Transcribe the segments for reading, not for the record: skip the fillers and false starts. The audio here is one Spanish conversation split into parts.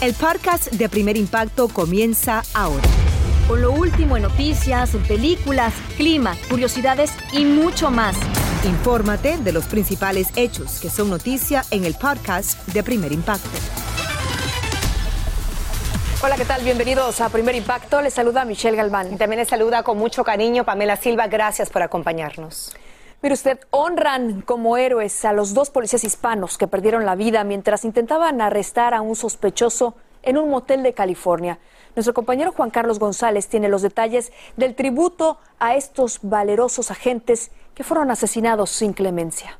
El podcast de Primer Impacto comienza ahora. Con lo último en noticias, películas, clima, curiosidades y mucho más. Infórmate de los principales hechos que son noticia en el podcast de Primer Impacto. Hola, ¿qué tal? Bienvenidos a Primer Impacto. Les saluda Michelle Galván. Y también les saluda con mucho cariño Pamela Silva. Gracias por acompañarnos. Mire usted, honran como héroes a los dos policías hispanos que perdieron la vida mientras intentaban arrestar a un sospechoso en un motel de California. Nuestro compañero Juan Carlos González tiene los detalles del tributo a estos valerosos agentes que fueron asesinados sin clemencia.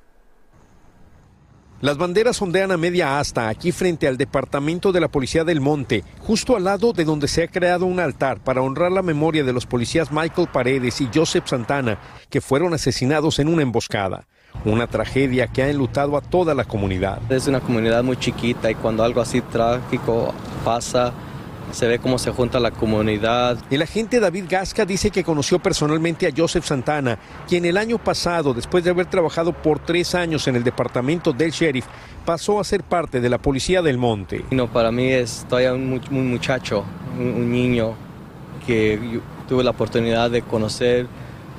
Las banderas ondean a media asta aquí frente al departamento de la policía del Monte, justo al lado de donde se ha creado un altar para honrar la memoria de los policías Michael Paredes y Joseph Santana, que fueron asesinados en una emboscada. Una tragedia que ha enlutado a toda la comunidad. Es una comunidad muy chiquita y cuando algo así trágico pasa, se ve cómo se junta la comunidad. El agente David Gasca dice que conoció personalmente a Joseph Santana, quien el año pasado, después de haber trabajado por 3 años en el departamento del sheriff, pasó a ser parte de la policía del Monte. No, para mí es todavía un muchacho, un niño que tuve la oportunidad de conocer.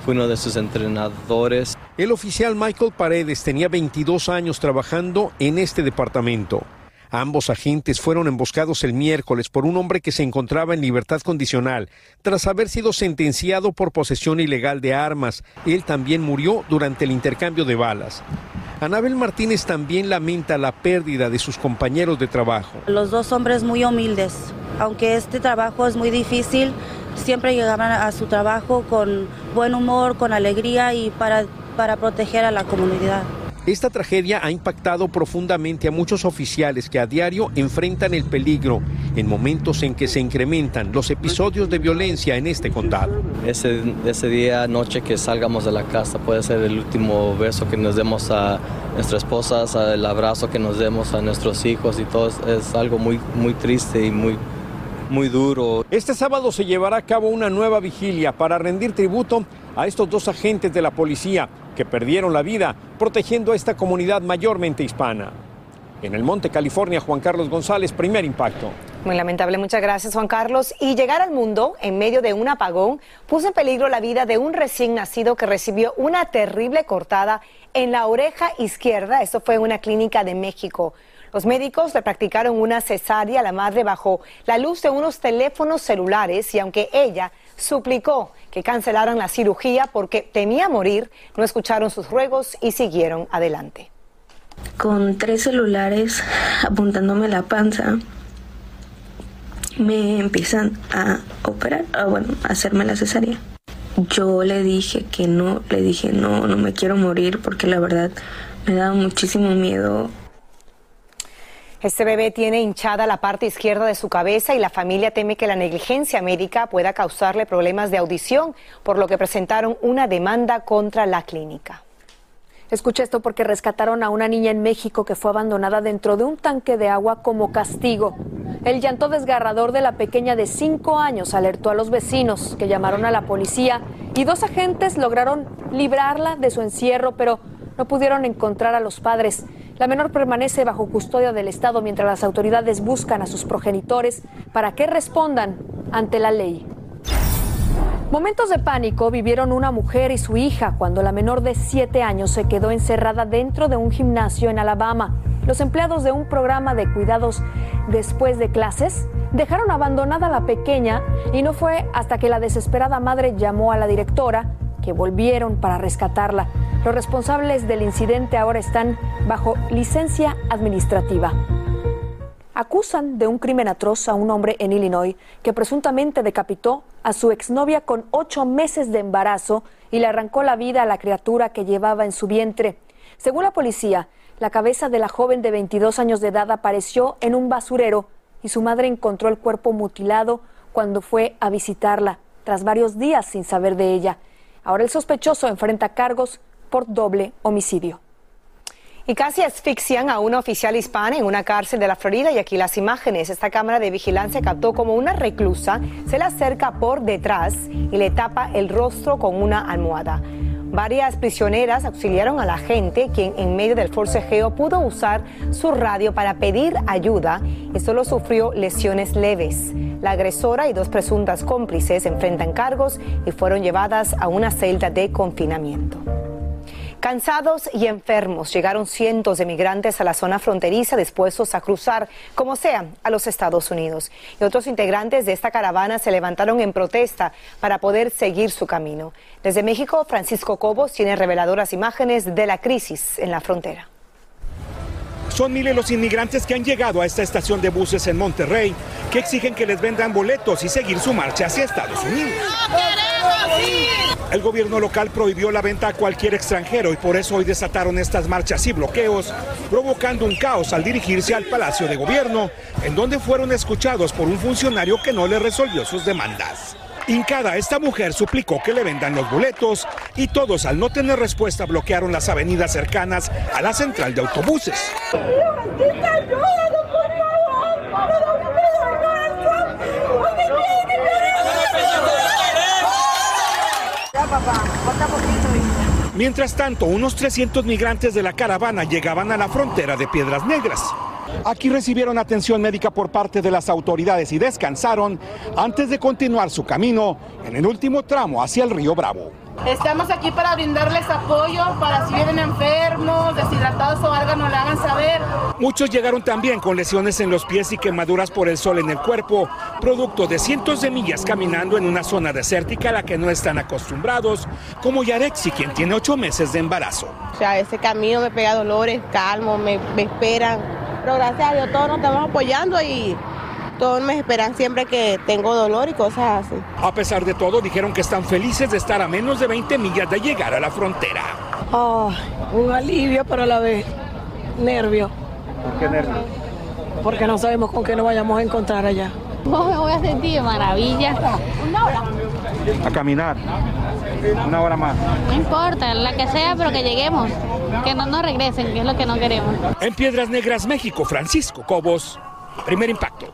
Fue uno de sus entrenadores. El oficial Michael Paredes tenía 22 años trabajando en este departamento. Ambos agentes fueron emboscados el miércoles por un hombre que se encontraba en libertad condicional tras haber sido sentenciado por posesión ilegal de armas. Él también murió durante el intercambio de balas. Anabel Martínez también lamenta la pérdida de sus compañeros de trabajo. Los dos hombres muy humildes. Aunque este trabajo es muy difícil, siempre llegaban a su trabajo con buen humor, con alegría y para proteger a la comunidad. Esta tragedia ha impactado profundamente a muchos oficiales que a diario enfrentan el peligro en momentos en que se incrementan los episodios de violencia en este condado. Ese día, noche que salgamos de la casa, puede ser el último beso que nos demos a nuestras esposas, el abrazo que nos demos a nuestros hijos y todo. Es algo muy, muy triste y muy duro. Este sábado se llevará a cabo una nueva vigilia para rendir tributo a estos dos agentes de la policía que perdieron la vida protegiendo a esta comunidad mayormente hispana. En el Monte, California, Juan Carlos González, Primer Impacto. Muy lamentable, muchas gracias, Juan Carlos. Y llegar al mundo en medio de un apagón puso en peligro la vida de un recién nacido que recibió una terrible cortada en la oreja izquierda. Esto fue en una clínica de México. Los médicos le practicaron una cesárea a la madre bajo la luz de unos teléfonos celulares y aunque ella suplicó que cancelaran la cirugía porque temía morir, no escucharon sus ruegos y siguieron adelante. Con 3 celulares apuntándome la panza, me empiezan a operar, a hacerme la cesárea. Yo le dije que no, no me quiero morir porque la verdad me daba muchísimo miedo. Este bebé tiene hinchada la parte izquierda de su cabeza y la familia teme que la negligencia médica pueda causarle problemas de audición, por lo que presentaron una demanda contra la clínica. Escucha esto porque rescataron a una niña en México que fue abandonada dentro de un tanque de agua como castigo. El llanto desgarrador de la pequeña de 5 años alertó a los vecinos que llamaron a la policía y 2 agentes lograron librarla de su encierro, pero no pudieron encontrar a los padres. La menor permanece bajo custodia del Estado mientras las autoridades buscan a sus progenitores para que respondan ante la ley. Momentos de pánico vivieron una mujer y su hija cuando la menor de 7 años se quedó encerrada dentro de un gimnasio en Alabama. Los empleados de un programa de cuidados después de clases dejaron abandonada a la pequeña y no fue hasta que la desesperada madre llamó a la directora que volvieron para rescatarla. Los responsables del incidente ahora están bajo licencia administrativa. Acusan de un crimen atroz a un hombre en Illinois que presuntamente decapitó a su exnovia con 8 meses de embarazo y le arrancó la vida a la criatura que llevaba en su vientre. Según la policía, La cabeza de la joven de 22 años de edad apareció en un basurero y su madre encontró el cuerpo mutilado cuando fue a visitarla, tras varios días sin saber de ella. Ahora el sospechoso enfrenta cargos por doble homicidio. Y casi asfixian a una oficial hispana en una cárcel de la Florida, y aquí las imágenes. Esta cámara de vigilancia captó como una reclusa se la acerca por detrás y le tapa el rostro con una almohada. Varias prisioneras auxiliaron a la gente, quien en medio del forcejeo pudo usar su radio para pedir ayuda y solo sufrió lesiones leves. La agresora y dos presuntas cómplices enfrentan cargos y fueron llevadas a una celda de confinamiento. Cansados y enfermos, llegaron cientos de migrantes a la zona fronteriza dispuestos a cruzar, como sea, a los Estados Unidos. Y otros integrantes de esta caravana se levantaron en protesta para poder seguir su camino. Desde México, Francisco Cobos tiene reveladoras imágenes de la crisis en la frontera. Son miles los inmigrantes que han llegado a esta estación de buses en Monterrey, que exigen que les vendan boletos y seguir su marcha hacia Estados Unidos. ¡No queremos ir! El gobierno local prohibió la venta a cualquier extranjero y por eso hoy desataron estas marchas y bloqueos, provocando un caos al dirigirse al Palacio de Gobierno, en donde fueron escuchados por un funcionario que no le resolvió sus demandas. Hincada, esta mujer suplicó que le vendan los boletos y todos, al no tener respuesta, bloquearon las avenidas cercanas a la central de autobuses. Mientras tanto, unos 300 migrantes de la caravana llegaban a la frontera de Piedras Negras. Aquí recibieron atención médica por parte de las autoridades y descansaron antes de continuar su camino en el último tramo hacia el río Bravo. Estamos aquí para brindarles apoyo, para si vienen enfermos, deshidratados o algo, no lo hagan saber. Muchos llegaron también con lesiones en los pies y quemaduras por el sol en el cuerpo, producto de cientos de millas caminando en una zona desértica a la que no están acostumbrados, como Yarexi, quien tiene 8 meses de embarazo. O sea, ese camino me pega dolores, calmo, me esperan. Pero gracias a Dios todos nos estamos apoyando y todos me esperan siempre que tengo dolor y cosas así. A pesar de todo, dijeron que están felices de estar a menos de 20 millas de llegar a la frontera. Oh, un alivio, pero a la vez nervio. ¿Por qué nervio? Porque no sabemos con qué nos vayamos a encontrar allá. ¿Cómo me voy a sentir? Maravilla. Una hora. A caminar. Una hora más. No importa, la que sea, pero que lleguemos. Que no nos regresen, que es lo que no queremos. En Piedras Negras, México, Francisco Cobos, Primer Impacto.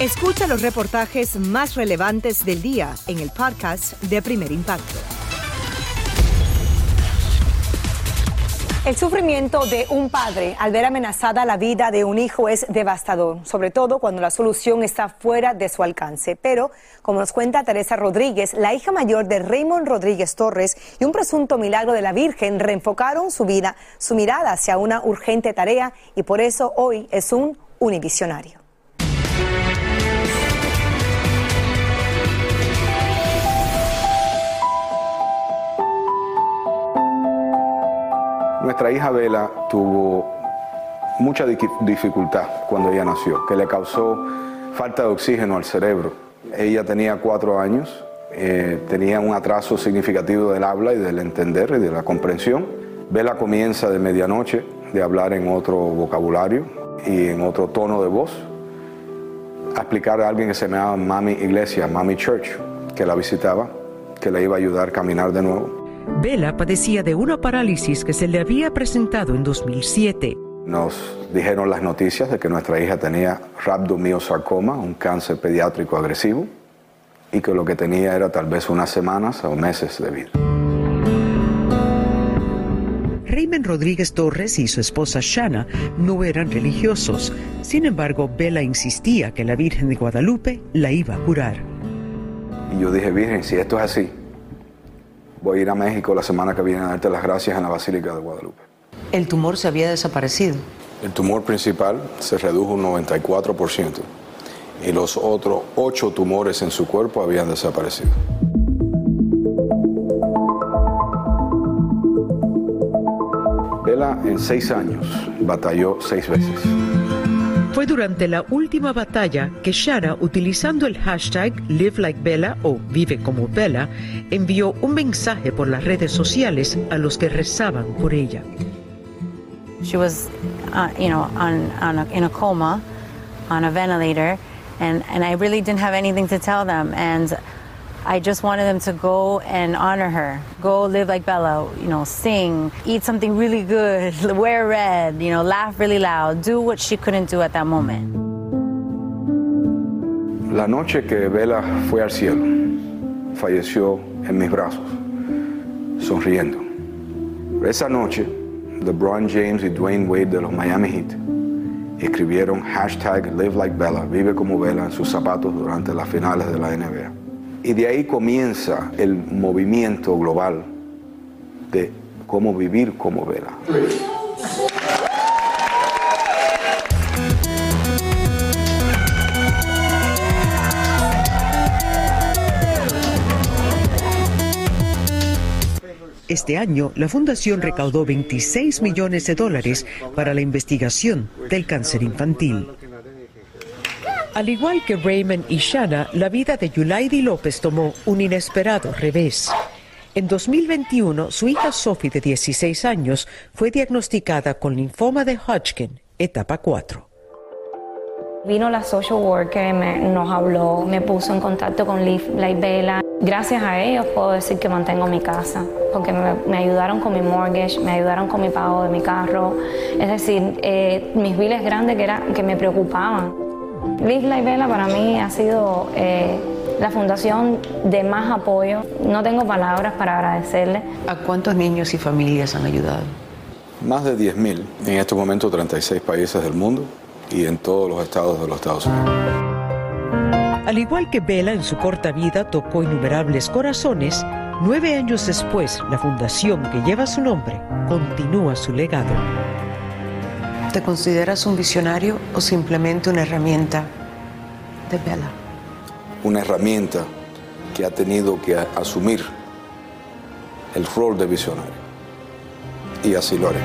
Escucha los reportajes más relevantes del día en el podcast de Primer Impacto. El sufrimiento de un padre al ver amenazada la vida de un hijo es devastador, sobre todo cuando la solución está fuera de su alcance. Pero, como nos cuenta Teresa Rodríguez, la hija mayor de Raymond Rodríguez Torres y un presunto milagro de la Virgen reenfocaron su mirada hacia una urgente tarea, y por eso hoy es un univisionario. nuestra hija Bella tuvo mucha dificultad cuando ella nació, que le causó falta de oxígeno al cerebro. Ella tenía 4 años, tenía un atraso significativo del habla y del entender y de la comprensión. Bella comienza de medianoche de hablar en otro vocabulario y en otro tono de voz, a explicar a alguien que se llamaba Mami Iglesia, Mami Church, que la visitaba, que la iba a ayudar a caminar de nuevo. Bella padecía de una parálisis que se le había presentado en 2007. Nos dijeron las noticias de que nuestra hija tenía rabdomyosarcoma, un cáncer pediátrico agresivo, y que lo que tenía era tal vez unas semanas o meses de vida. Raymond Rodríguez Torres y su esposa Shanna no eran religiosos. Sin embargo, Bella insistía que la Virgen de Guadalupe la iba a curar. Y yo dije, Virgen, si esto es así, voy a ir a México la semana que viene a darte las gracias en la Basílica de Guadalupe. ¿El tumor se había desaparecido? El tumor principal se redujo un 94% y los otros 8 tumores en su cuerpo habían desaparecido. Bella en 6 años batalló 6 veces. Fue durante la última batalla que Shanna, utilizando el hashtag Live Like Bella o Vive como Bella, envió un mensaje por las redes sociales a los que rezaban por ella. She was, you know, in a coma, on a ventilator, and I really didn't have anything to tell them, and I just wanted them to go and honor her, go live like Bella, you know, sing, eat something really good, wear red, you know, laugh really loud, do what she couldn't do at that moment. La noche que Bella fue al cielo, falleció en mis brazos, sonriendo. Esa noche, LeBron James y Dwayne Wade de los Miami Heat escribieron hashtag Live Like Bella, vive como Bella, en sus zapatos durante las finales de la NBA. Y de ahí comienza el movimiento global de cómo vivir como Bella. Este año, la Fundación recaudó $26 millones para la investigación del cáncer infantil. Al igual que Raymond y Shanna, la vida de Yulaydi López tomó un inesperado revés. En 2021, su hija Sophie, de 16 años, fue diagnosticada con linfoma de Hodgkin, etapa 4. Vino la social worker, nos habló, me puso en contacto con Live Like Bella. Gracias a ellos puedo decir que mantengo mi casa, porque me ayudaron con mi mortgage, me ayudaron con mi pago de mi carro, es decir, mis biles grandes que me preocupaban. Live Like Bella para mí ha sido la fundación de más apoyo. No tengo palabras para agradecerle. ¿A cuántos niños y familias han ayudado? Más de 10.000, en este momento 36 países del mundo y en todos los estados de los Estados Unidos. Al igual que Bella en su corta vida tocó innumerables corazones, 9 años después, la fundación que lleva su nombre continúa su legado. ¿Te consideras un visionario o simplemente una herramienta de Bella? Una herramienta que ha tenido que asumir el rol de visionario. Y así lo haré.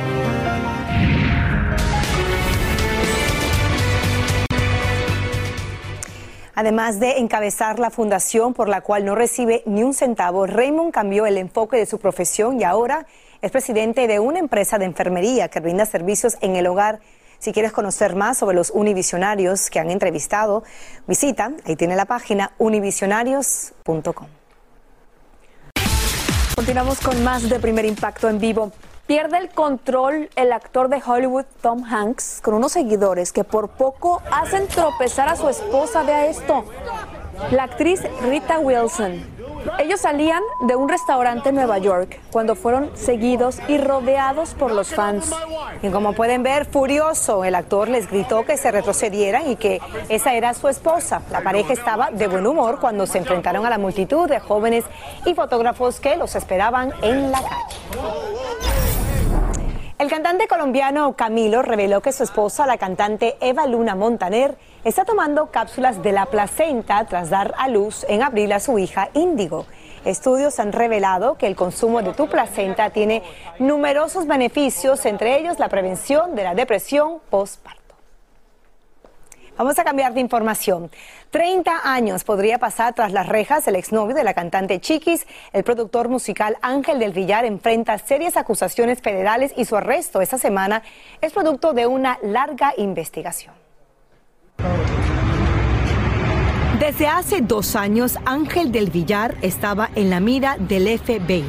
Además de encabezar la fundación por la cual no recibe ni un centavo, Raymond cambió el enfoque de su profesión y ahora es presidente de una empresa de enfermería que brinda servicios en el hogar. Si quieres conocer más sobre los univisionarios que han entrevistado, visita, ahí tiene la página, univisionarios.com. Continuamos con más de Primer Impacto en vivo. Pierde el control el actor de Hollywood Tom Hanks con unos seguidores que por poco hacen tropezar a su esposa. Vea esto, la actriz Rita Wilson. Ellos salían de un restaurante en Nueva York cuando fueron seguidos y rodeados por los fans. Y como pueden ver, furioso, el actor les gritó que se retrocedieran y que esa era su esposa. La pareja estaba de buen humor cuando se enfrentaron a la multitud de jóvenes y fotógrafos que los esperaban en la calle. El cantante colombiano Camilo reveló que su esposa, la cantante Eva Luna Montaner, está tomando cápsulas de la placenta tras dar a luz en abril a su hija Índigo. Estudios han revelado que el consumo de tu placenta tiene numerosos beneficios, entre ellos la prevención de la depresión postparto. Vamos a cambiar de información. 30 años podría pasar tras las rejas el exnovio de la cantante Chiquis. El productor musical Ángel del Villar enfrenta serias acusaciones federales y su arresto esta semana es producto de una larga investigación. Desde hace 2 años, Ángel del Villar estaba en la mira del FBI.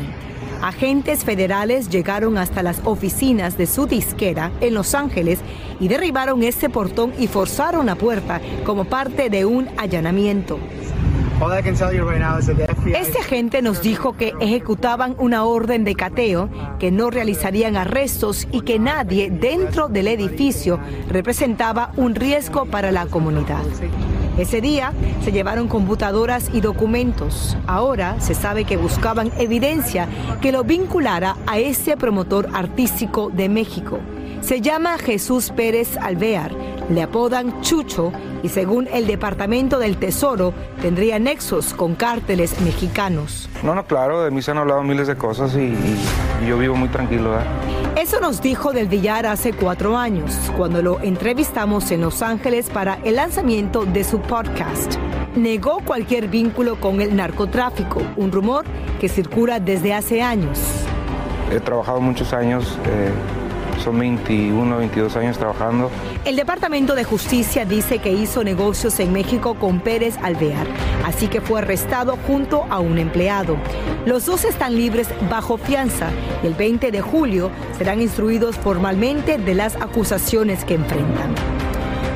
Agentes federales llegaron hasta las oficinas de su disquera en Los Ángeles y derribaron este portón y forzaron la puerta como parte de un allanamiento. Este agente nos dijo que ejecutaban una orden de cateo, que no realizarían arrestos y que nadie dentro del edificio representaba un riesgo para la comunidad. Ese día se llevaron computadoras y documentos. Ahora se sabe que buscaban evidencia que lo vinculara a ese promotor artístico de México. Se llama Jesús Pérez Alvear, le apodan Chucho y según el Departamento del Tesoro tendría nexos con cárteles mexicanos. No, claro, de mí se han hablado miles de cosas y yo vivo muy tranquilo, ¿eh? Eso nos dijo del Villar hace 4 años, cuando lo entrevistamos en Los Ángeles para el lanzamiento de su podcast. Negó cualquier vínculo con el narcotráfico, un rumor que circula desde hace años. He trabajado muchos años, son 21, 22 años trabajando. El Departamento de Justicia dice que hizo negocios en México con Pérez Alvear, así que fue arrestado junto a un empleado. Los dos están libres bajo fianza y el 20 de julio serán instruidos formalmente de las acusaciones que enfrentan.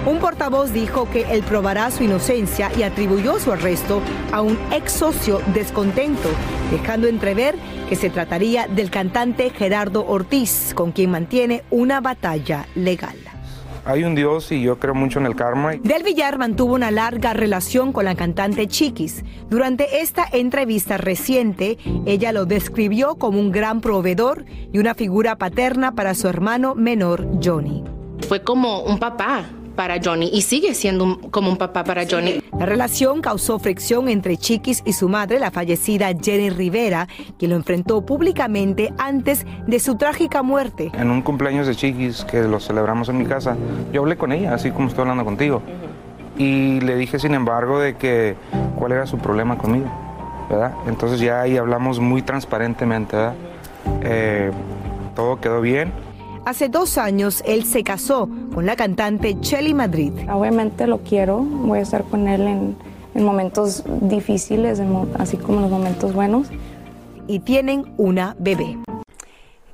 Un portavoz dijo que él probará su inocencia y atribuyó su arresto a un ex socio descontento, dejando entrever que se trataría del cantante Gerardo Ortiz, con quien mantiene una batalla legal. Hay un Dios y yo creo mucho en el karma. Del Villar mantuvo una larga relación con la cantante Chiquis. Durante esta entrevista reciente, ella lo describió como un gran proveedor y una figura paterna para su hermano menor, Johnny. Fue como un papá para Johnny y sigue siendo como un papá para Johnny. La relación causó fricción entre Chiquis y su madre, la fallecida Jenny Rivera, quien lo enfrentó públicamente antes de su trágica muerte. En un cumpleaños de Chiquis, que lo celebramos en mi casa, yo hablé con ella, así como estoy hablando contigo, y le dije, sin embargo, de que cuál era su problema conmigo, ¿verdad? Entonces ya ahí hablamos muy transparentemente, ¿verdad? Todo quedó bien. Hace 2 años, él se casó con la cantante Chely Madrid. Obviamente lo quiero, voy a estar con él en momentos difíciles, así como en los momentos buenos. Y tienen una bebé.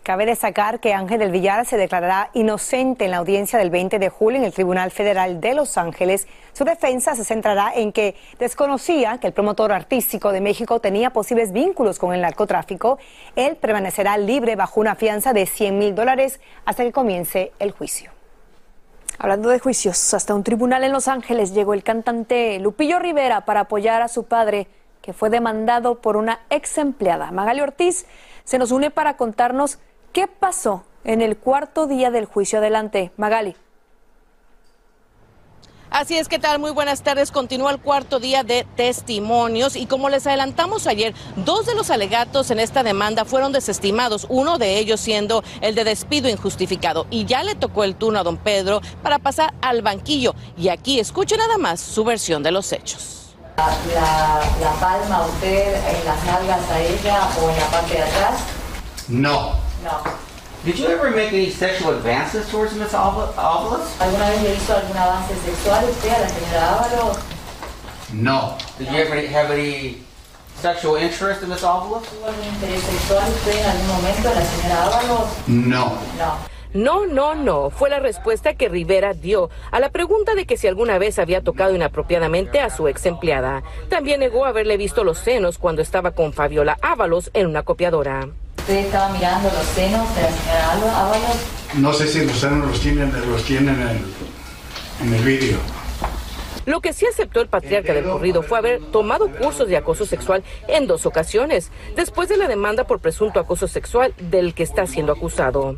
Cabe destacar que Ángel del Villar se declarará inocente en la audiencia del 20 de julio en el Tribunal Federal de Los Ángeles. Su defensa se centrará en que desconocía que el promotor artístico de México tenía posibles vínculos con el narcotráfico. Él permanecerá libre bajo una fianza de $100,000 hasta que comience el juicio. Hablando de juicios, hasta un tribunal en Los Ángeles llegó el cantante Lupillo Rivera para apoyar a su padre, que fue demandado por una ex empleada. Magaly Ortiz se nos une para contarnos ¿qué pasó en el cuarto día del juicio? Adelante, Magaly. Así es, ¿qué tal? Muy buenas tardes. Continúa el cuarto día de testimonios y como les adelantamos ayer, 2 de los alegatos en esta demanda fueron desestimados, uno de ellos siendo el de despido injustificado. Y ya le tocó el turno a don Pedro para pasar al banquillo. Y aquí escuche nada más su versión de los hechos. ¿La palma a usted en las nalgas a ella o en la parte de atrás? No. No. Did you ever make any sexual advances towards Miss Ávalos? ¿Alguna vez le hizo algún avance sexual usted a la señora Ávalos? No. Did you ever have any sexual interest in Miss Ávalos? ¿Tuvo algún interés sexual usted en algún momento a la señora Ávalos? No. No. No, no, no, fue la respuesta que Rivera dio a la pregunta de que si alguna vez había tocado inapropiadamente a su ex empleada. También negó haberle visto los senos cuando estaba con Fabiola Ávalos en una copiadora. ¿Usted estaba mirando los senos de la señora Ávalos? No sé si los senos los tienen en el vídeo. Lo que sí aceptó el patriarca del corrido fue haber tomado cursos de acoso sexual en 2 ocasiones, después de la demanda por presunto acoso sexual del que está siendo acusado.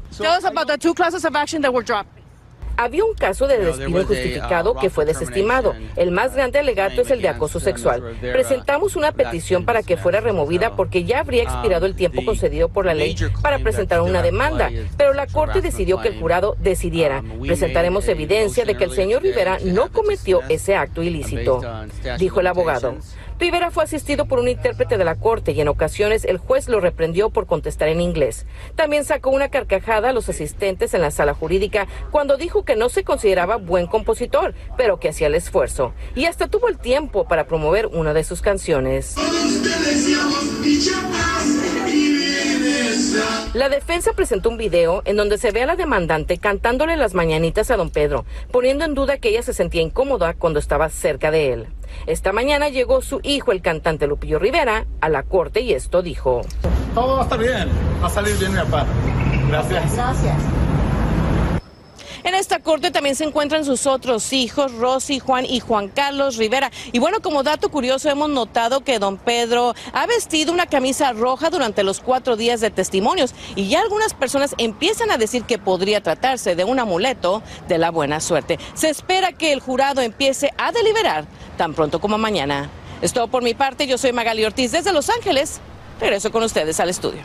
había un caso de despido injustificado que fue desestimado. El más grande alegato es el de acoso sexual. Presentamos una petición para que fuera removida porque ya habría expirado el tiempo concedido por la ley para presentar una demanda, pero la Corte decidió que el jurado decidiera. Presentaremos evidencia de que el señor Rivera no cometió ese acto ilícito, dijo el abogado. Rivera fue asistido por un intérprete de la corte y en ocasiones el juez lo reprendió por contestar en inglés. También sacó una carcajada a los asistentes en la sala jurídica cuando dijo que no se consideraba buen compositor, pero que hacía el esfuerzo. Y hasta tuvo el tiempo para promover una de sus canciones. La defensa presentó un video en donde se ve a la demandante cantándole las mañanitas a don Pedro, poniendo en duda que ella se sentía incómoda cuando estaba cerca de él. Esta mañana llegó su hijo, el cantante Lupillo Rivera, a la corte y esto dijo. Todo va a estar bien, va a salir bien mi papá. Gracias. Gracias. En esta corte también se encuentran sus otros hijos, Rosy, Juan y Juan Carlos Rivera. Y bueno, como dato curioso, hemos notado que don Pedro ha vestido una camisa roja durante los 4 días de testimonios. Y ya algunas personas empiezan a decir que podría tratarse de un amuleto de la buena suerte. Se espera que el jurado empiece a deliberar tan pronto como mañana. Es todo por mi parte. Yo soy Magaly Ortiz desde Los Ángeles. Regreso con ustedes al estudio.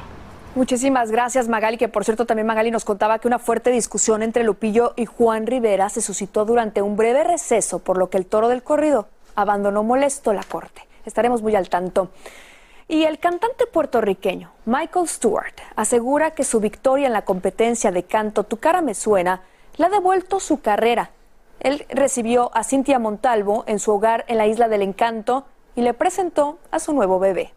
Muchísimas gracias, Magaly, que por cierto también Magaly nos contaba que una fuerte discusión entre Lupillo y Juan Rivera se suscitó durante un breve receso, por lo que el toro del corrido abandonó molesto la corte. Estaremos muy al tanto. Y el cantante puertorriqueño Michael Stuart asegura que su victoria en la competencia de canto Tu cara me suena le ha devuelto su carrera. Él recibió a Cintia Montalvo en su hogar en la Isla del Encanto y le presentó a su nuevo bebé.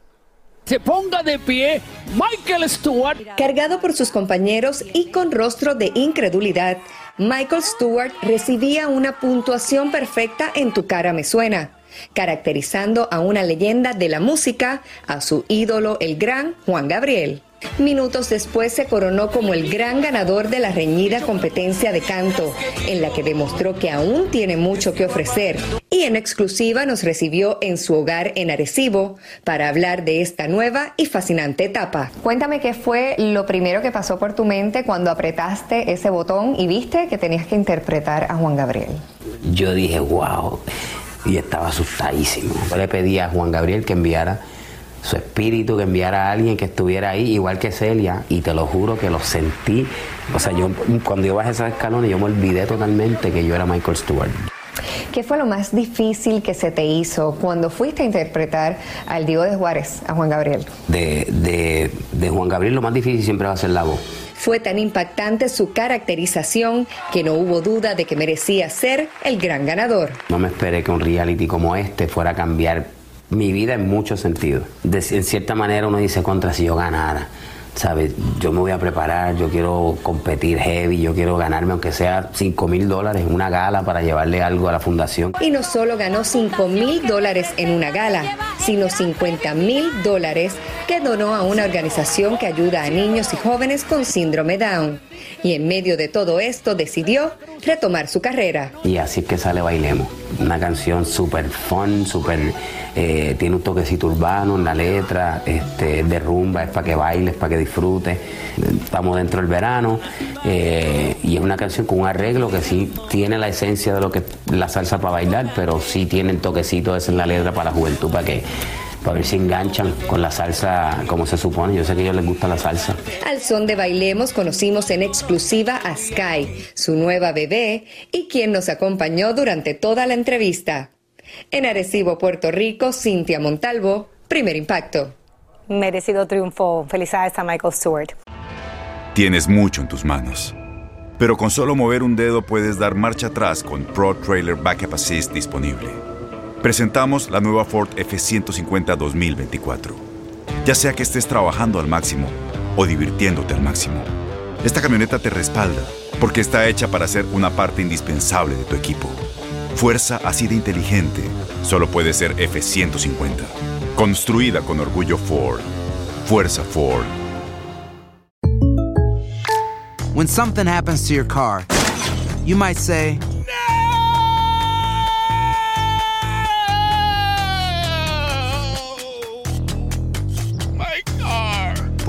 Se ponga de pie Michael Stuart. Cargado por sus compañeros y con rostro de incredulidad, Michael Stuart recibía una puntuación perfecta en Tu cara me suena, caracterizando a una leyenda de la música, a su ídolo el gran Juan Gabriel. Minutos después se coronó como el gran ganador de la reñida competencia de canto, en la que demostró que aún tiene mucho que ofrecer. Y en exclusiva nos recibió en su hogar en Arecibo para hablar de esta nueva y fascinante etapa. Cuéntame qué fue lo primero que pasó por tu mente cuando apretaste ese botón y viste que tenías que interpretar a Juan Gabriel. Yo dije, wow, y estaba asustadísimo. Yo le pedí a Juan Gabriel que enviara su espíritu, que enviara a alguien que estuviera ahí, igual que Celia, y te lo juro que lo sentí. O sea, yo cuando yo bajé esos escalones, yo me olvidé totalmente que yo era Michael Stuart. ¿Qué fue lo más difícil que se te hizo cuando fuiste a interpretar al Divo de Juárez, a Juan Gabriel? De Juan Gabriel lo más difícil siempre va a ser la voz. Fue tan impactante su caracterización que no hubo duda de que merecía ser el gran ganador. No me esperé que un reality como este fuera a cambiar mi vida en muchos sentidos. En cierta manera uno dice, contra, si yo ganara, ¿sabes? Yo me voy a preparar, yo quiero competir heavy, yo quiero ganarme aunque sea $5,000 en una gala para llevarle algo a la fundación. Y no solo ganó $5,000 en una gala, sino $50,000 que donó a una organización que ayuda a niños y jóvenes con síndrome Down. Y en medio de todo esto decidió retomar su carrera. Y así es que sale Bailemos, una canción súper fun, súper... tiene un toquecito urbano en la letra, de rumba, es para que bailes, para que disfrutes. Estamos dentro del verano y es una canción con un arreglo que sí tiene la esencia de lo que es la salsa para bailar, pero sí tiene el toquecito ese en la letra para la juventud, para ver si enganchan con la salsa como se supone. Yo sé que a ellos les gusta la salsa. Al son de Bailemos conocimos en exclusiva a Sky, su nueva bebé, y quien nos acompañó durante toda la entrevista. En Arecibo, Puerto Rico, Cintia Montalvo, Primer Impacto. Merecido triunfo. Felicidades a Michael Stuart. Tienes mucho en tus manos, pero con solo mover un dedo puedes dar marcha atrás con Pro Trailer Backup Assist disponible. Presentamos la nueva Ford F-150 2024. Ya sea que estés trabajando al máximo o divirtiéndote al máximo, esta camioneta te respalda porque está hecha para ser una parte indispensable de tu equipo. Fuerza así de inteligente solo puede ser F-150. Construida con orgullo Ford. Fuerza Ford. When something happens to your car, you might say, "No! My car!" But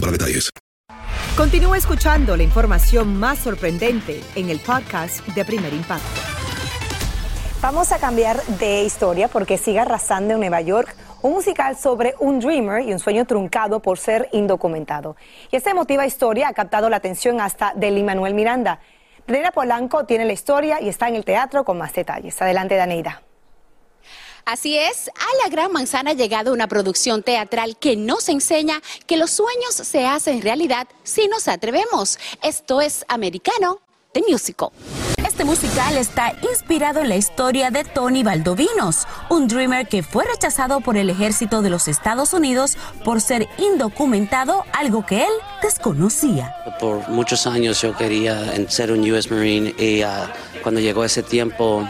para detalles. Continúa escuchando la información más sorprendente en el podcast de Primer Impacto. Vamos a cambiar de historia porque sigue arrasando en Nueva York un musical sobre un dreamer y un sueño truncado por ser indocumentado. Y esta emotiva historia ha captado la atención hasta de Lin-Manuel Miranda. Daniela Polanco tiene la historia y está en el teatro con más detalles. Adelante, Daneida. Así es, a la Gran Manzana ha llegado una producción teatral que nos enseña que los sueños se hacen realidad si nos atrevemos. Esto es Americano The Musical. Este musical está inspirado en la historia de Tony Valdovinos, un dreamer que fue rechazado por el ejército de los Estados Unidos por ser indocumentado, algo que él desconocía. Por muchos años yo quería ser un US Marine y cuando llegó ese tiempo...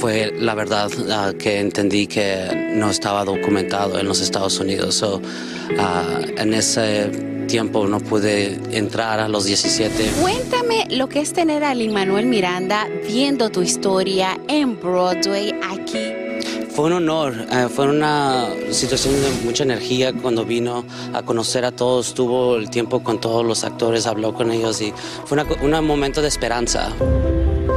fue la verdad que entendí que no estaba documentado en los Estados Unidos. So, en ese tiempo no pude entrar a los 17. Cuéntame lo que es tener a Lin-Manuel Miranda viendo tu historia en Broadway aquí. Fue un honor, fue una situación de mucha energía cuando vino a conocer a todos, tuvo el tiempo con todos los actores, habló con ellos y fue un momento de esperanza.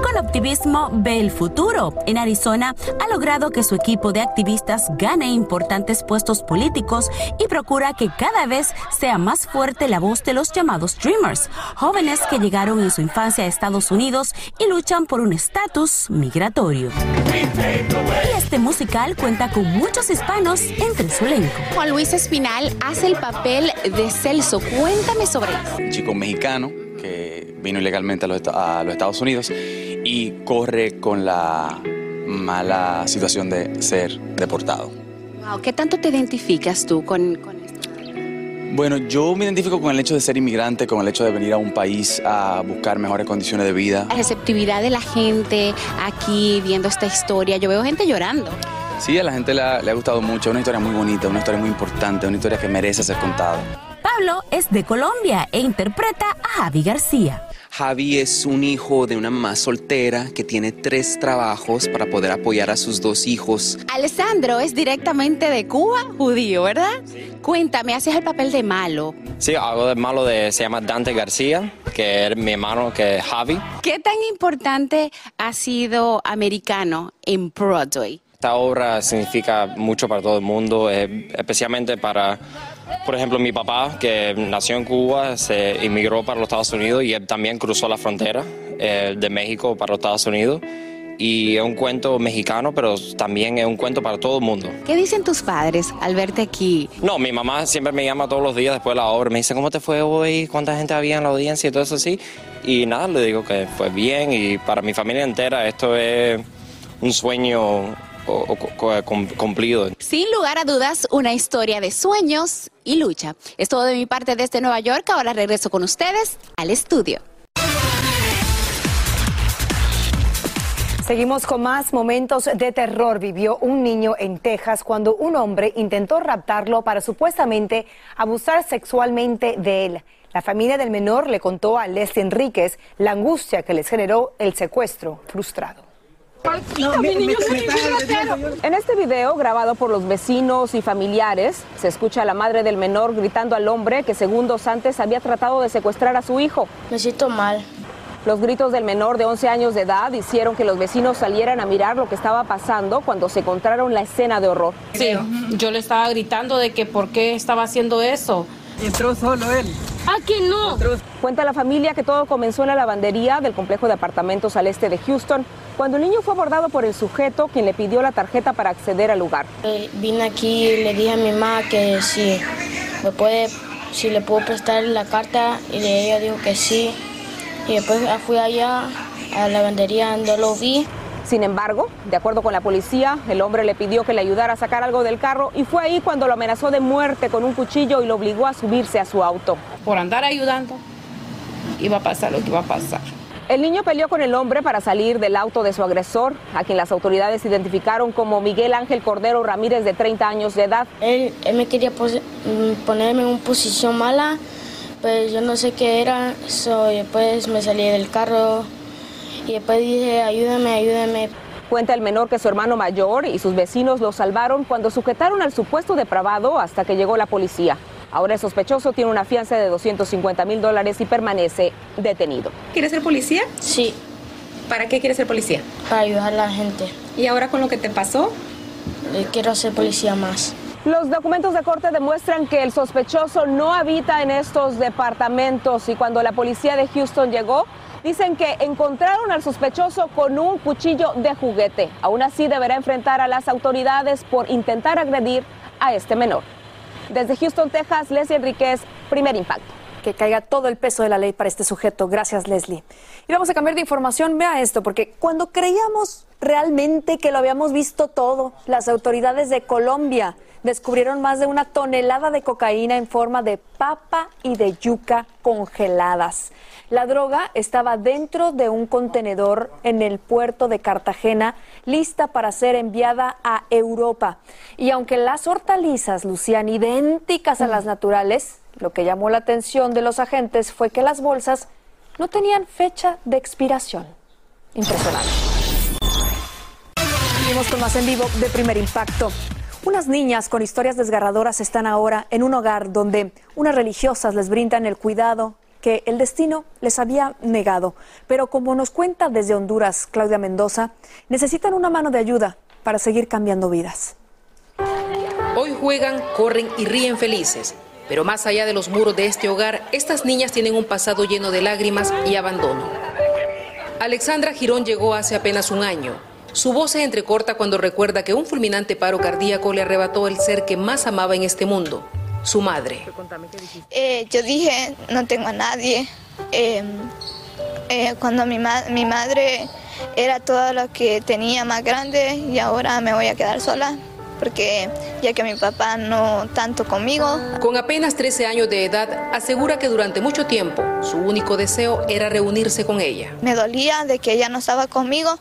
Con optimismo ve el futuro. En Arizona ha logrado que su equipo de activistas gane importantes puestos políticos y procura que cada vez sea más fuerte la voz de los llamados dreamers, jóvenes que llegaron en su infancia a Estados Unidos y luchan por un estatus migratorio. Y este musical cuenta con muchos hispanos entre su elenco. Juan Luis Espinal hace el papel de Celso. Cuéntame sobre él. Chico mexicano que vino ilegalmente a los Estados Unidos y corre con la mala situación de ser deportado. Wow, ¿qué tanto te identificas tú con esto? Bueno, yo me identifico con el hecho de ser inmigrante, con el hecho de venir a un país a buscar mejores condiciones de vida. La receptividad de la gente aquí viendo esta historia, yo veo gente llorando. Sí, a la gente le ha gustado mucho, es una historia muy bonita, una historia muy importante, una historia que merece ser contada. Pablo es de Colombia e interpreta a Javi García. Javi es un hijo de una mamá soltera que tiene 3 trabajos para poder apoyar a sus 2 hijos. Alessandro es directamente de Cuba, judío, ¿verdad? Sí. Cuéntame, haces el papel de malo. Sí, hago de malo, se llama Dante García, que es mi hermano, que es Javi. ¿Qué tan importante ha sido Americano en Broadway? Esta obra significa mucho para todo el mundo, especialmente para... Por ejemplo, mi papá, que nació en Cuba, se inmigró para los Estados Unidos y él también cruzó la frontera de México para los Estados Unidos. Y es un cuento mexicano, pero también es un cuento para todo el mundo. ¿Qué dicen tus padres al verte aquí? No, mi mamá siempre me llama todos los días después de la obra. Me dice, ¿cómo te fue hoy? ¿Cuánta gente había en la audiencia? Y todo eso así. Y nada, le digo que fue bien. Y para mi familia entera esto es un sueño... cumplido. Sin lugar a dudas, una historia de sueños y lucha. Es todo de mi parte desde Nueva York. Ahora regreso con ustedes al estudio. Seguimos con más momentos de terror. Vivió un niño en Texas cuando un hombre intentó raptarlo para supuestamente abusar sexualmente de él. La familia del menor le contó a Leslie Enríquez la angustia que les generó el secuestro frustrado. No, en este video grabado por los vecinos y familiares, se escucha a la madre del menor gritando al hombre que segundos antes había tratado de secuestrar a su hijo. Me siento mal. Los gritos del menor de 11 años de edad hicieron que los vecinos salieran a mirar lo que estaba pasando cuando se encontraron la escena de horror. Sí, yo le estaba gritando de que por qué estaba haciendo eso. Entró solo él. ¿A que no? Entró. Cuenta la familia que todo comenzó en la lavandería del complejo de apartamentos al este de Houston, cuando el niño fue abordado por el sujeto, quien le pidió la tarjeta para acceder al lugar. Vine aquí y le dije a mi mamá que si le puedo prestar la carta y ella dijo que sí. Y después fui allá a la lavandería, no lo vi. Sin embargo, de acuerdo con la policía, el hombre le pidió que le ayudara a sacar algo del carro y fue ahí cuando lo amenazó de muerte con un cuchillo y lo obligó a subirse a su auto. Por andar ayudando, iba a pasar lo que iba a pasar. El niño peleó con el hombre para salir del auto de su agresor, a quien las autoridades identificaron como Miguel Ángel Cordero Ramírez, de 30 años de edad. Él me quería ponerme en una posición mala, pues yo no sé qué era, después me salí del carro y después dije ayúdame, ayúdame. Cuenta el menor que su hermano mayor y sus vecinos lo salvaron cuando sujetaron al supuesto depravado hasta que llegó la policía. Ahora el sospechoso tiene una fianza de $250,000 y permanece detenido. ¿Quieres ser policía? Sí. ¿Para qué quieres ser policía? Para ayudar a la gente. ¿Y ahora con lo que te pasó? Quiero ser policía más. Los documentos de corte demuestran que el sospechoso no habita en estos departamentos y cuando la policía de Houston llegó, dicen que encontraron al sospechoso con un cuchillo de juguete. Aún así deberá enfrentar a las autoridades por intentar agredir a este menor. Desde Houston, Texas, Leslie Enríquez, Primer Impacto. Que caiga todo el peso de la ley para este sujeto. Gracias, Leslie. Y vamos a cambiar de información. Vea esto, porque cuando creíamos realmente que lo habíamos visto todo, las autoridades de Colombia descubrieron más de 1 tonelada de cocaína en forma de papa y de yuca congeladas. La droga estaba dentro de un contenedor en el puerto de Cartagena, lista para ser enviada a Europa. Y aunque las hortalizas lucían idénticas a las naturales, lo que llamó la atención de los agentes fue que las bolsas no tenían fecha de expiración. Impresionante. Seguimos con más en vivo de Primer Impacto. Unas niñas con historias desgarradoras están ahora en un hogar donde unas religiosas les brindan el cuidado que el destino les había negado. Pero como nos cuenta desde Honduras Claudia Mendoza, necesitan una mano de ayuda para seguir cambiando vidas. Hoy juegan, corren y ríen felices. Pero más allá de los muros de este hogar, estas niñas tienen un pasado lleno de lágrimas y abandono. Alexandra Girón llegó hace apenas 1 año. Su voz se entrecorta cuando recuerda que un fulminante paro cardíaco le arrebató el ser que más amaba en este mundo, su madre. Yo dije, no tengo a nadie. Cuando mi madre era todo lo que tenía más grande y ahora me voy a quedar sola, porque ya que mi papá no tanto conmigo. Con apenas 13 años de edad, asegura que durante mucho tiempo su único deseo era reunirse con ella. Me dolía de que ella no estaba conmigo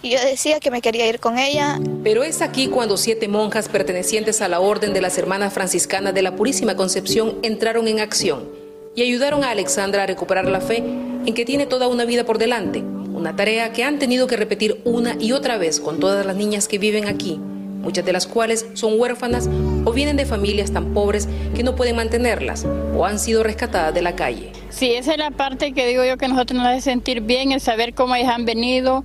y yo decía que me quería ir con ella. Pero es aquí cuando 7 monjas pertenecientes a la Orden de las Hermanas Franciscanas de la Purísima Concepción entraron en acción y ayudaron a Alexandra a recuperar la fe en que tiene toda una vida por delante, una tarea que han tenido que repetir una y otra vez con todas las niñas que viven aquí, muchas de las cuales son huérfanas o vienen de familias tan pobres que no pueden mantenerlas o han sido rescatadas de la calle. Sí, esa es la parte que digo yo que nosotros nos hace sentir bien, el saber cómo ellas han venido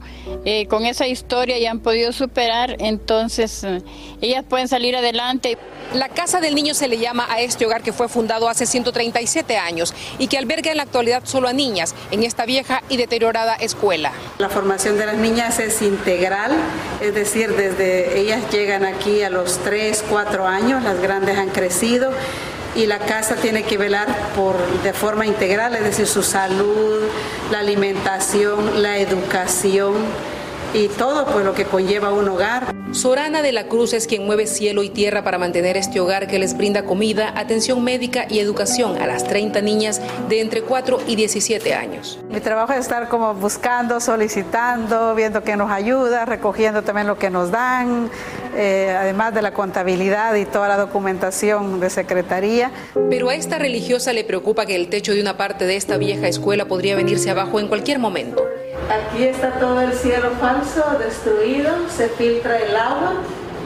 con esa historia y han podido superar, entonces ellas pueden salir adelante. La Casa del Niño se le llama a este hogar que fue fundado hace 137 años y que alberga en la actualidad solo a niñas en esta vieja y deteriorada escuela. La formación de las niñas es integral, es decir, desde ellas llegan aquí a los 3, 4 años, las grandes han crecido. Y la casa tiene que velar de forma integral, es decir, su salud, la alimentación, la educación y todo pues, lo que conlleva un hogar. Sorana de la Cruz es quien mueve cielo y tierra para mantener este hogar que les brinda comida, atención médica y educación a las 30 niñas de entre 4 y 17 años. Mi trabajo es estar como buscando, solicitando, viendo qué nos ayuda, recogiendo también lo que nos dan. Además de la contabilidad y toda la documentación de secretaría. Pero a esta religiosa le preocupa que el techo de una parte de esta vieja escuela podría venirse abajo en cualquier momento. Aquí está todo el cielo falso, destruido, se filtra el agua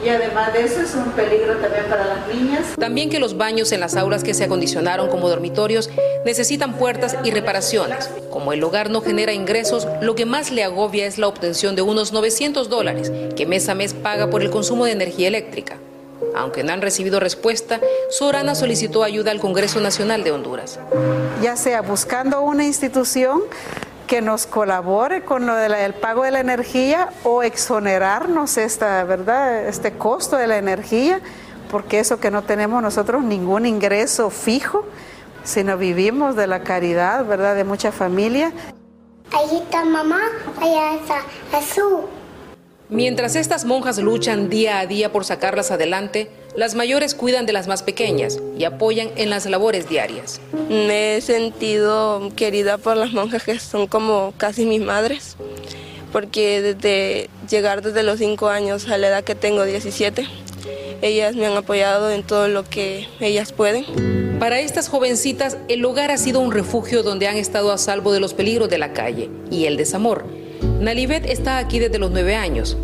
y además de eso es un peligro también para las niñas. También que los baños en las aulas que se acondicionaron como dormitorios necesitan puertas y reparaciones. Como el hogar no genera ingresos, lo que más le agobia es la obtención de unos $900 que mes a mes paga por el consumo de energía eléctrica. Aunque no han recibido respuesta, Sorana solicitó ayuda al Congreso Nacional de Honduras. Ya sea buscando una institución que nos colabore con lo del pago de la energía o exonerarnos este costo de la energía, porque eso que no tenemos nosotros ningún ingreso fijo, sino vivimos de la caridad, ¿verdad?, de mucha familia. allí está mamá, allá está azul. Mientras estas monjas luchan día a día por sacarlas adelante, las mayores cuidan de las más pequeñas y apoyan en las labores diarias. Me he sentido querida por las monjas que son como casi mis madres, porque desde llegar desde los 5 años a la edad que tengo, 17, ellas me han apoyado en todo lo que ellas pueden. Para estas jovencitas, el hogar ha sido un refugio donde han estado a salvo de los peligros de la calle y el desamor. Nalibet está aquí desde los 9 años.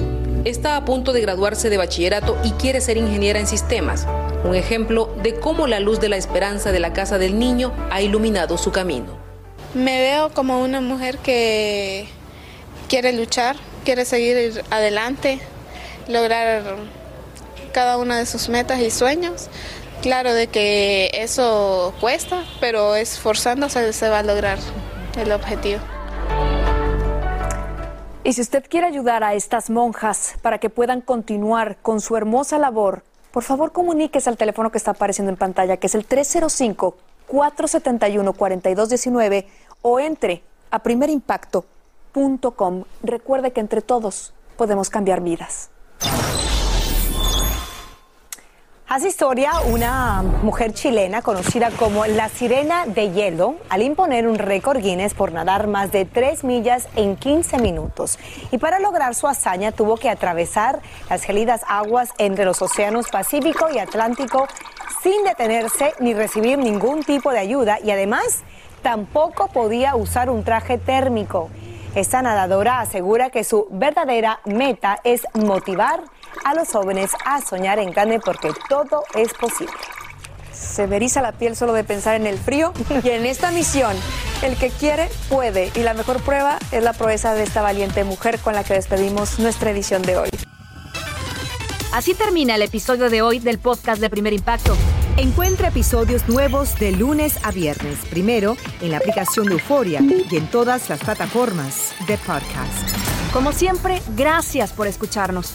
Está a punto de graduarse de bachillerato y quiere ser ingeniera en sistemas. Un ejemplo de cómo la luz de la esperanza de la Casa del Niño ha iluminado su camino. Me veo como una mujer que quiere luchar, quiere seguir adelante, lograr cada una de sus metas y sueños. Claro de que eso cuesta, pero esforzándose se va a lograr el objetivo. Y si usted quiere ayudar a estas monjas para que puedan continuar con su hermosa labor, por favor comuníquese al teléfono que está apareciendo en pantalla, que es el 305-471-4219, o entre a primerimpacto.com. Recuerde que entre todos podemos cambiar vidas. Hace historia una mujer chilena conocida como la Sirena de Hielo al imponer un récord Guinness por nadar más de 3 millas en 15 minutos. Y para lograr su hazaña tuvo que atravesar las gélidas aguas entre los océanos Pacífico y Atlántico sin detenerse ni recibir ningún tipo de ayuda, y además tampoco podía usar un traje térmico. Esta nadadora asegura que su verdadera meta es motivar a los jóvenes a soñar en grande, porque todo es posible. Se me eriza la piel solo de pensar en el frío y en esta misión. El que quiere, puede. Y la mejor prueba es la proeza de esta valiente mujer, con la que despedimos nuestra edición de hoy. Así termina el episodio de hoy del podcast de Primer Impacto. Encuentra episodios nuevos de lunes a viernes, primero en la aplicación de Euforia y en todas las plataformas de podcast. Como siempre, gracias por escucharnos.